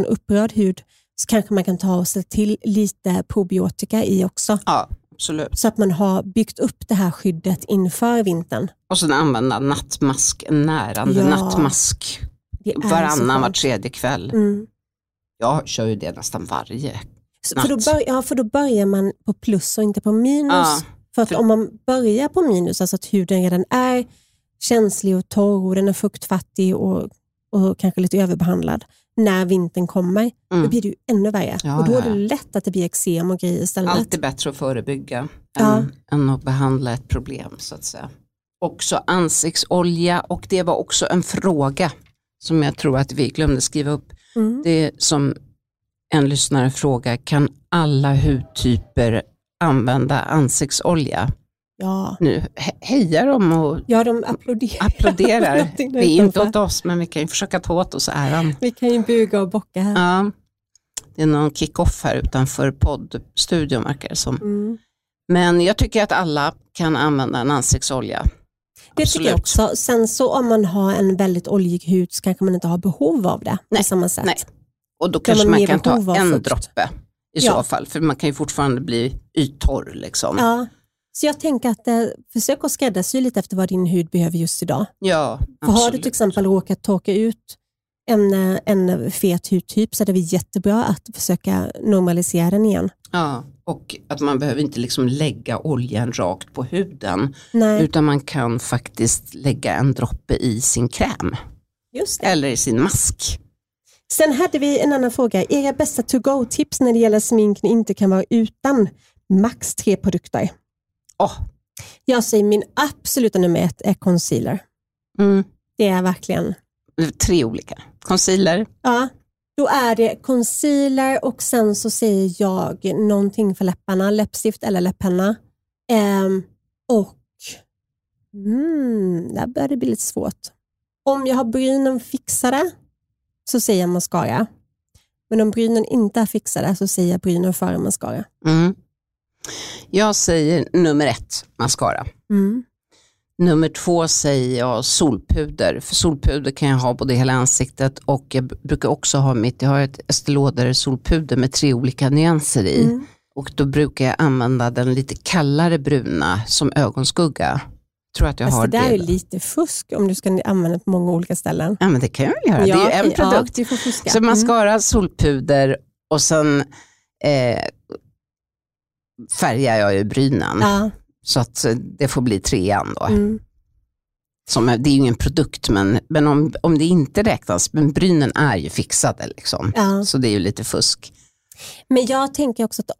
upprörd hud så kanske man kan ta och se till lite probiotika i också. Ja. Absolut. Så att man har byggt upp det här skyddet inför vintern. Och sen använda nattmask, närande nattmask varannan tredje kväll. Jag kör ju det nästan varje natt. För då börjar man på plus och inte på minus. Ja, för om man börjar på minus, alltså att huden redan är känslig och torr och den är fuktfattig och kanske lite överbehandlad. När vintern kommer, då blir det ju ännu värre. Ja, och då är det lätt att det blir eksem och grejer istället. Allt är bättre att förebygga än att behandla ett problem, så att säga. Också ansiktsolja, och det var också en fråga som jag tror att vi glömde skriva upp. Mm. Det är som en lyssnare frågar, kan alla hudtyper använda ansiktsolja? Ja. Nu hejar de och ja, de applåderar. Det är inte åt oss, men vi kan ju försöka ta åt oss äran. Vi kan ju buga och bocka här. Ja. Det är någon kick-off här utanför poddstudion verkar det som. Mm. Men jag tycker att alla kan använda en ansiktsolja. Det absolut. Tycker jag också. Sen så om man har en väldigt oljig hud så kanske man inte har behov av det på samma sätt. Nej. Och då kanske man kan ta en droppe i så fall. För man kan ju fortfarande bli yttorr liksom. Ja. Så jag tänker att försök att skräddarsy lite efter vad din hud behöver just idag. Ja, för har du till exempel råkat torka ut en fet hudtyp så är det jättebra att försöka normalisera den igen. Ja, och att man behöver inte liksom lägga oljan rakt på huden. Nej. Utan man kan faktiskt lägga en droppe i sin kräm. Just det. Eller i sin mask. Sen hade vi en annan fråga. Era bästa to-go-tips när det gäller smink ni inte kan vara utan max 3 produkter? Jag säger min absoluta nummer 1 är concealer. Mm. Det är verkligen 3 olika. Concealer. Ja, då är det concealer och sen så säger jag någonting för läpparna. Läppstift eller läppenna. Där börjar det bli lite svårt. Om jag har brynen fixade så säger jag mascara. Men om brynen inte är fixade så säger jag brynen före mascara. Mm. Jag säger nummer 1, mascara. Mm. Nummer 2 säger jag solpuder. För solpuder kan jag ha både hela ansiktet och jag brukar också ha jag har ett Estée Lauder solpuder med 3 olika nyanser i. Mm. Och då brukar jag använda den lite kallare bruna som ögonskugga. Tror att jag har det där är lite fusk om du ska använda på många olika ställen. Ja, men det kan jag göra. Ja, det är ju en produkt. Ja, så mascara, solpuder och sen färgar jag ju brynen. Ja. Så att det får bli 3 då. Mm. Det är ju ingen produkt, men om det inte räknas. Men brynen är ju fixade liksom. Ja. Så det är ju lite fusk. Men jag tänker också att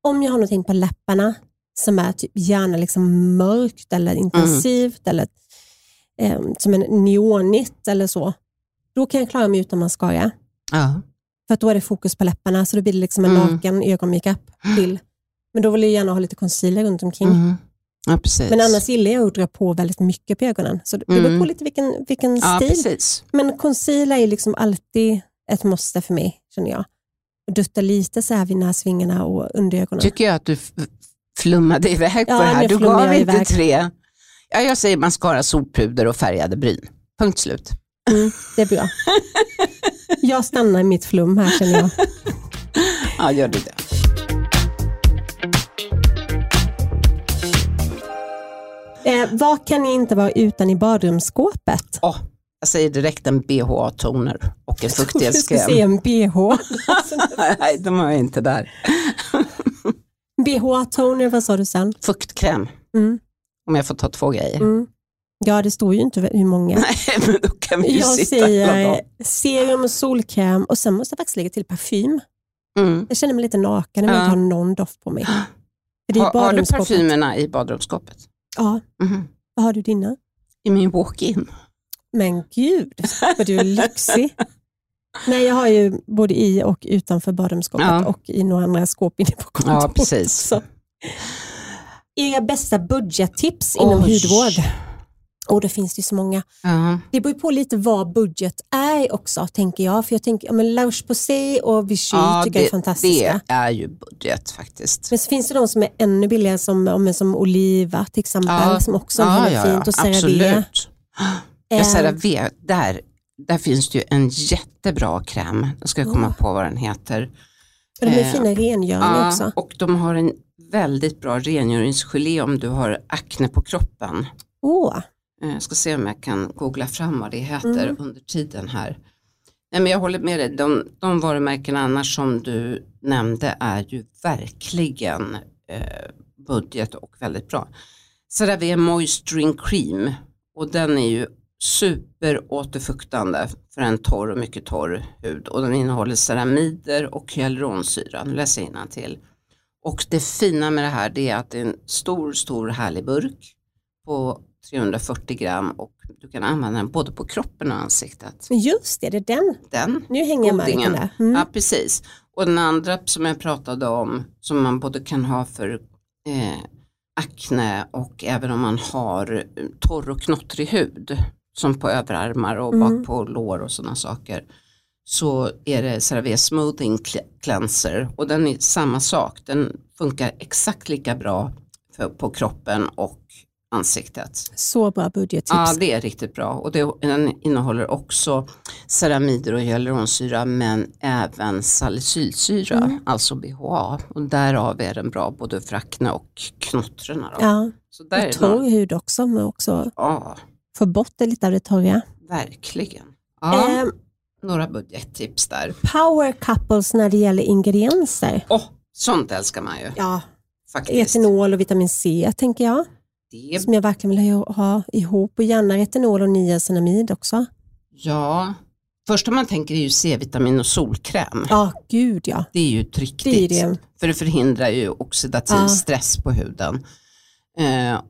om jag har någonting på läpparna som är typ gärna liksom mörkt eller intensivt eller som en neonigt eller så, då kan jag klara mig utan mascara. Ja. För att då är det fokus på läpparna så då blir det liksom en naken ögonmakeup till. Men då vill jag gärna ha lite concealer runt omkring. Mm. Ja, precis. Men annars gillar jag att dra på väldigt mycket på ögonen. Så det beror på lite vilken stil. Precis. Men concealer är liksom alltid ett måste för mig, känner jag. Dutta lite så här vid näsvingarna och under ögonen. Tycker jag att du flummade iväg på det här. Du gav inte iväg. 3. Ja, jag säger mascara, solpuder och färgade bryn. Punkt slut. Mm, det är bra. Jag stannar i mitt flum här, känner jag. Ja, gör du det. Vad kan ni inte vara utan i badrumsskåpet? Jag säger direkt en BHA-toner och en fuktighetskräm. Jag skulle se en BH. Nej, de har jag inte där. BHA-toner, vad sa du sen? Fuktkräm. Mm. Om jag får ta 2 grejer. Mm. Ja, det står ju inte hur många. Nej, men då kan vi ju säger serum och solkräm. Och sen måste jag faktiskt lägga till parfym. Mm. Jag känner mig lite naken när jag inte har någon doft på mig. Har du parfymerna i badrumsskåpet? Ja. Mm-hmm. Vad har du dina? I min walk-in. Men gud, vad du är lyxig. Nej, jag har ju både i och utanför badrumsskåpet och i några andra skåp inne på kontoret. Ja, precis. Så. Era bästa budgettips inom hudvård? Och det finns ju så många. Det beror på lite vad budget är också, tänker jag. För jag tänker, La Roche-Posay och Vichy tycker jag är fantastiska. Det är ju budget faktiskt. Men så finns det de som är ännu billigare som Oliva till exempel. Som också är fint. Och CeraVe. Jag CeraVe, där finns det ju en jättebra kräm. Då ska jag komma på vad den heter. Och de är fina rengöringar också. Och de har en väldigt bra rengöringsgelé om du har akne på kroppen. Jag ska se om jag kan googla fram vad det heter under tiden här. Nej, men jag håller med dig. De varumärken annars som du nämnde är ju verkligen budget och väldigt bra. CeraVe Moisturing Cream. Och den är ju superåterfuktande för en torr och mycket torr hud. Och den innehåller ceramider och hyaluronsyra. Nu läser jag innantill. Och det fina med det här är att det är en stor härlig burk. På 340 gram och du kan använda den både på kroppen och ansiktet. Just det, det är den. Nu hänger jag med den där. Mm. Ja, precis. Och den andra som jag pratade om som man både kan ha för akne och även om man har torr och knottrig hud som på överarmar och bak på lår och sådana saker. Så är det CeraVe Smoothing Cleanser och den är samma sak. Den funkar exakt lika bra på kroppen och ansiktet. Så bra budgettips. Ja, det är riktigt bra. Och den innehåller också ceramider och hyaluronsyra men även salicylsyra, alltså BHA. Och därav är den bra både för akne och knottrorna. Ja, så där och torr hud också. Men också få bort det lite av det torra. Verkligen. Ja, några budgettips där. Power couples när det gäller ingredienser. Sånt älskar man ju. Ja, faktiskt. Etanol och vitamin C tänker jag. Det... Som jag verkligen vill ha ihop. Och gärna retinol och niacinamid också. Ja. Första man tänker är ju C-vitamin och solkräm. Ja, gud ja. Det är ju riktigt. Det är det. För det förhindrar ju oxidativ stress på huden.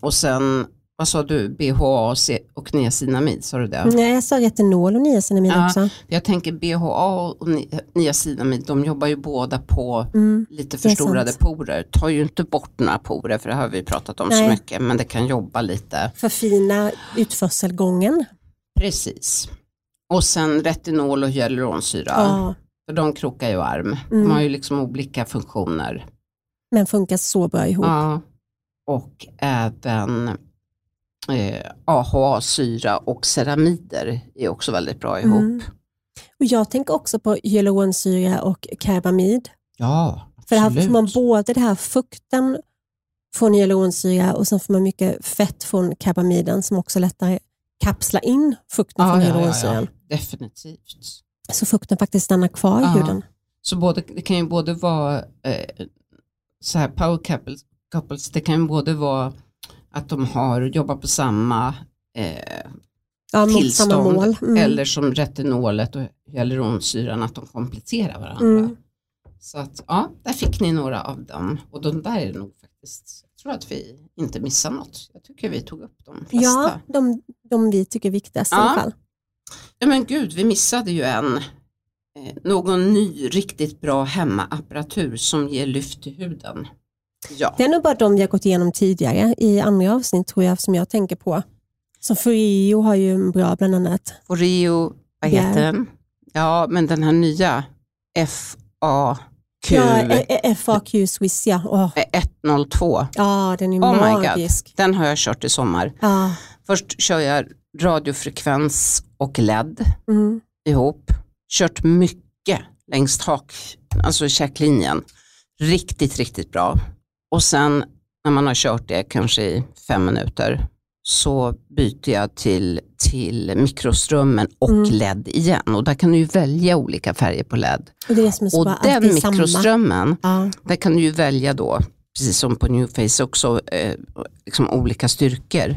Och sen, vad sa du? BHA och niacinamid, sa du det? Nej, jag sa retinol och niacinamid också. Jag tänker BHA och niacinamid, de jobbar ju båda på lite förstorade porer. Tar ju inte bort några porer, för det har vi pratat om så mycket. Men det kan jobba lite. Förfina utförselgången. Precis. Och sen retinol och hyaluronsyra. För de krokar ju arm. De har ju liksom olika funktioner. Men funkar så bra ihop. Ja. Och även... AHA-syra och ceramider är också väldigt bra ihop. Och jag tänker också på hyaluronsyra och karbamid. Ja, absolut. För här får man både det här fukten från hyaluronsyra och sen får man mycket fett från karbamiden som också lättare kapslar in fukten från hyaluronsyran. Ja, definitivt. Så fukten faktiskt stannar kvar i huden. Så det kan ju både vara så här power couples, det kan ju både vara att de har jobbat på samma tillstånd samma mål. Eller som retinolet och hyaluronsyran att de kompletterar varandra. Så att där fick ni några av dem och de där är nog faktiskt, jag tror att vi inte missar något. Jag tycker vi tog upp de flesta. Ja, de vi tycker är viktigast i alla fall. Ja men gud, vi missade ju någon ny riktigt bra hemmaapparatur som ger lyft i huden. Ja. Det är nog bara de vi har gått igenom tidigare i andra avsnitt tror jag som jag tänker på. Som Foreo har ju en bra bland annat. Foreo, vad heter den? Ja, men den här nya FAQ. Ja, FAQ Swiss, ja. 102. Ja, den är magisk. My God. Den har jag kört i sommar. Först kör jag radiofrekvens och LED ihop. Kört mycket längst alltså käklinjen. Riktigt, riktigt bra. Och sen när man har kört det kanske i 5 minuter så byter jag till mikroströmmen och LED igen. Och där kan du ju välja olika färger på LED. Och, den mikroströmmen, där kan du ju välja då, precis som på New Face också, liksom olika styrkor.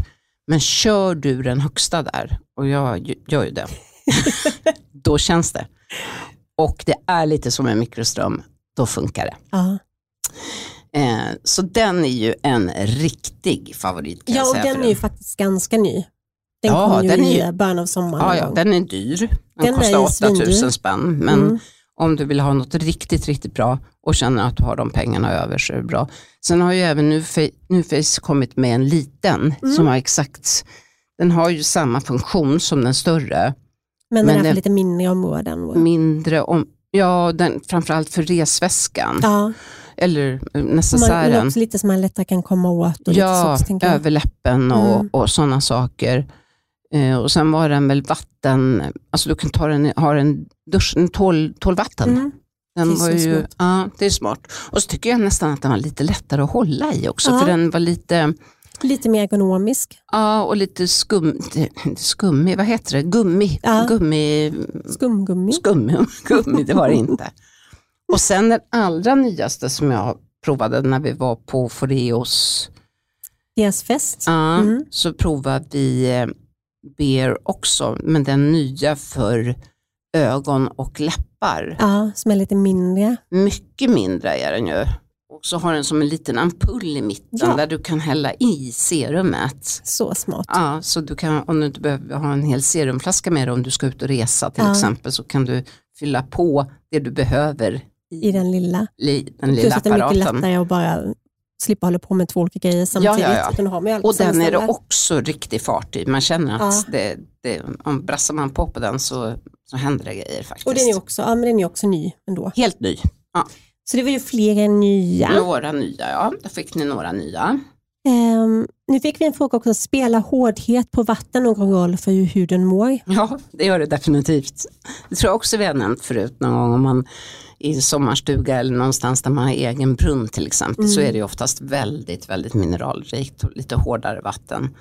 Men kör du den högsta där, och jag gör ju det, då känns det. Och det är lite som en mikroström, då funkar det. Så den är ju en riktig favorit kan jag säga. Ja, och den är ju faktiskt ganska ny. Den kom ju i början av sommaren. Ja, den är dyr. Den kostar 8000 spänn. Men om du vill ha något riktigt, riktigt bra och känner att du har de pengarna över så är det bra. Sen har ju även New Face kommit med en liten som har exakt, den har ju samma funktion som den större. Men den är för lite mindre områden. Den framförallt för resväskan. Ja. Eller necessären. Men också lite som man lättare kan komma åt. Och lite överläppen och sådana saker. Och sen var den väl vatten. Alltså du kan ha en dusch, en tålvatten. Den var ju, det är smart. Och så tycker jag nästan att den var lite lättare att hålla i också. För den var lite mer ergonomisk. Ja, och lite skummig. Vad heter det? Gummi. Ja. Skumgummi, det var det inte. Och sen den allra nyaste som jag provade när vi var på Foreos fest. Så provade vi Bear också, men den nya för ögon och läppar. Ja, som är lite mindre. Mycket mindre är den ju. Och också har den som en liten ampull i mitten, ja, där du kan hälla i serumet. Så smart. Ja, så du kan, om du inte behöver ha en hel serumflaska med dig, om du ska ut och resa till exempel, så kan du fylla på det du behöver i den lilla plus apparaten. Plus att det är mycket lättare att bara slippa hålla på med två olika grejer samtidigt. Ja. Och den är det också riktig fart i. Man känner att om brassar man på den så händer det grejer faktiskt. Och den är också ny ändå. Helt ny, ja. Så det var ju flera nya. Några nya, ja. Då fick ni några nya. Nu fick vi en fråga också. Spelar hårdhet på vatten någon roll för hur huden mår? Ja, det gör det definitivt. Det tror jag också vi har nämnt förut någon gång. Om man i sommarstuga eller någonstans där man har egen brunn till exempel, så är det ju oftast väldigt, väldigt mineralrikt och lite hårdare vatten.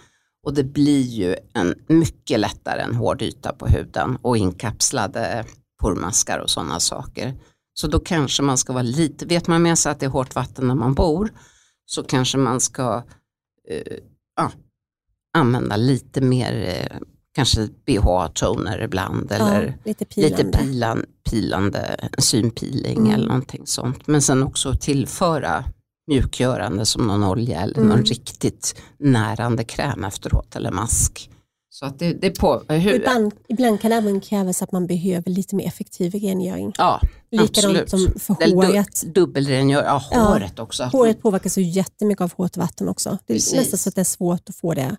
Och det blir ju en mycket lättare en hård yta på huden och inkapslade pormaskar och sådana saker. Så då kanske man ska vara lite, vet man med sig att det är hårt vatten när man bor, så kanske man ska använda lite mer kanske BH-toner ibland, eller lite pilande synpeeling eller någonting sånt. Men sen också tillföra mjukgörande som någon olja eller någon riktigt närande kräm efteråt eller mask. Så att det på hur? Ibland kan det även krävas att man behöver lite mer effektiv rengöring. Ja, likadant som för håret. Dubbelrengöring, håret också. Håret påverkas ju jättemycket av hårt vatten också. Det är nästan så att det är svårt att få det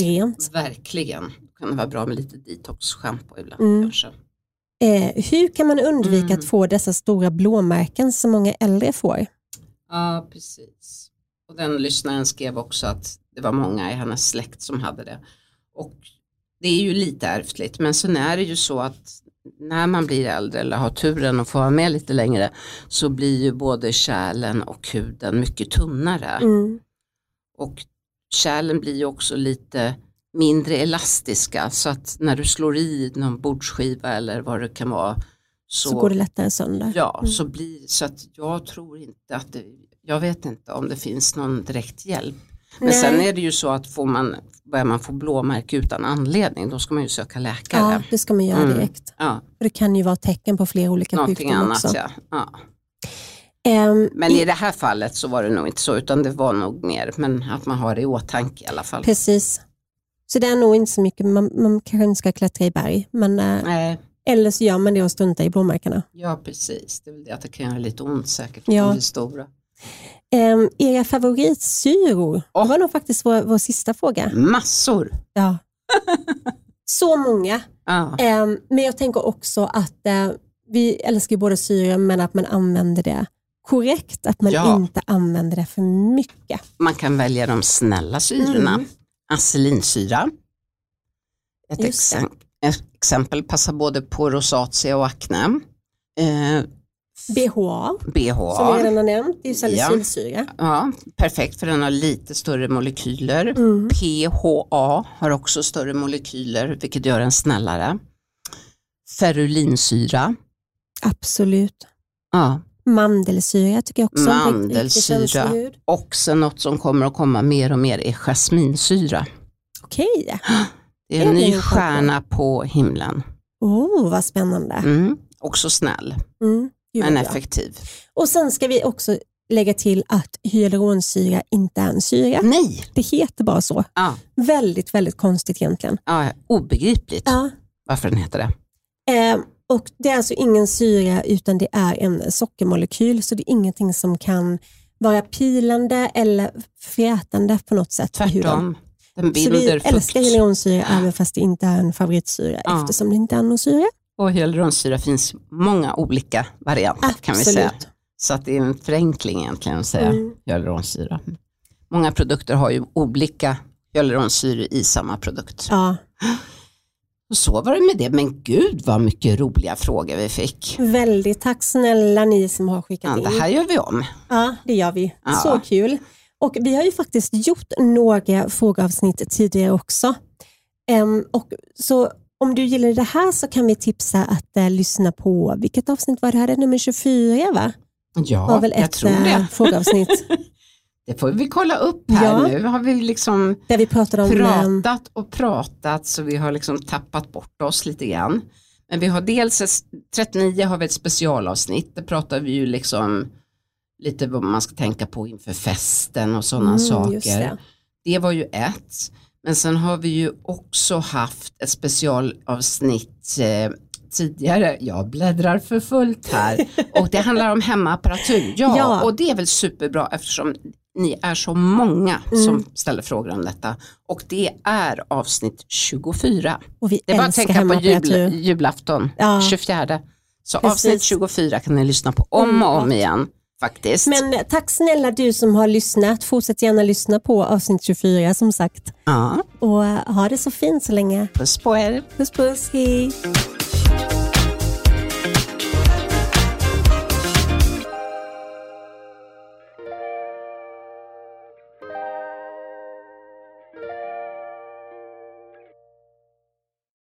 rent. Verkligen. Det kan vara bra med lite detox-shampoo ibland kanske. Hur kan man undvika att få dessa stora blåmärken som många äldre får? Ja, precis. Och den lyssnaren skrev också att det var många i hennes släkt som hade det. Och det är ju lite ärftligt, men sen är det ju så att när man blir äldre eller har turen att få vara med lite längre, så blir ju både kärlen och huden mycket tunnare. Och kärlen blir ju också lite mindre elastiska, så att när du slår i någon bordsskiva eller vad det kan vara, så går det lättare sönder. Ja, så att jag tror inte att jag vet inte om det finns någon direkt hjälp. Men sen är det ju så att börjar man få blåmärke utan anledning, då ska man ju söka läkare. Ja, det ska man göra direkt. Ja. Det kan ju vara tecken på flera olika sjukdomar också. Någonting annat, ja. Men i det här fallet så var det nog inte så, utan det var nog mer, men att man har det i åtanke i alla fall. Precis. Så det är nog inte så mycket, man kanske inte ska klättra i berg, men eller så gör man det och struntar i blåmärkena. Ja, precis. Det är väl det att det kan göra lite ont säkert på de stora. Era favoritsyror? Det var nog faktiskt vår sista fråga. Massor! Ja. Så många. Men jag tänker också att vi älskar ju både syror, men att man använder det korrekt. Att man inte använder det för mycket. Man kan välja de snälla syrorna. Acelinsyra. Ett exempel passar både på rosacea och akne. BHA, som vi redan har nämnt, det är salicylsyra. Ja, perfekt, för den har lite större molekyler. PHA har också större molekyler, vilket gör den snällare. Ferulinsyra. Absolut. Ja. Mandelsyra tycker jag också. Mandelsyra. Och sen något som kommer att komma mer och mer är jasminsyra. Okej. Det är en ny stjärna på himlen. Vad spännande. Också snäll. Men effektiv. Och sen ska vi också lägga till att hyaluronsyra inte är en syra. Nej. Det heter bara så. Ja. Väldigt, väldigt konstigt egentligen. Ja, obegripligt. Ja. Varför den heter det. Och det är alltså ingen syra, utan det är en sockermolekyl. Så det är ingenting som kan vara pilande eller frätande på något sätt. Tvärtom. Den binder fukt. Så vi älskar hyaluronsyra även fast det inte är en favoritsyra, eftersom det inte är någon syra. Och hyaluronsyra finns många olika varianter, kan vi säga. Så att det är en förenkling egentligen att säga hyaluronsyra. Många produkter har ju olika hyaluronsyror i samma produkt. Ja. Och så var det med det. Men gud, vad mycket roliga frågor vi fick. Väldigt, tack snälla ni som har skickat in. Det här gör vi om. Ja, det gör vi. Ja. Så kul. Och vi har ju faktiskt gjort några frågeavsnitt tidigare också. Och så... Om du gillar det här så kan vi tipsa att lyssna på, vilket avsnitt var det här? Nummer 24, va? Ja, var väl jag tror det. Frågeavsnitt. Det får vi kolla upp här nu. Har vi liksom där vi pratat så vi har liksom tappat bort oss lite grann. Men vi har dels 39 har vi ett specialavsnitt. Där pratar vi ju liksom lite vad man ska tänka på inför festen och sådana saker. Det var ju ett. Men sen har vi ju också haft ett specialavsnitt tidigare. Jag bläddrar för fullt här. Och det handlar om hemmaapparatur. Ja, och det är väl superbra eftersom ni är så många som ställer frågor om detta. Och det är avsnitt 24. Och vi det är bara att tänka på julafton, 24. Så precis. Avsnitt 24 kan ni lyssna på om och om igen. Faktiskt. Men tack snälla du som har lyssnat. Fortsätt gärna lyssna på avsnitt 24 som sagt. Ja. Och ha det så fint så länge. Puss på er. Puss puss. Hej.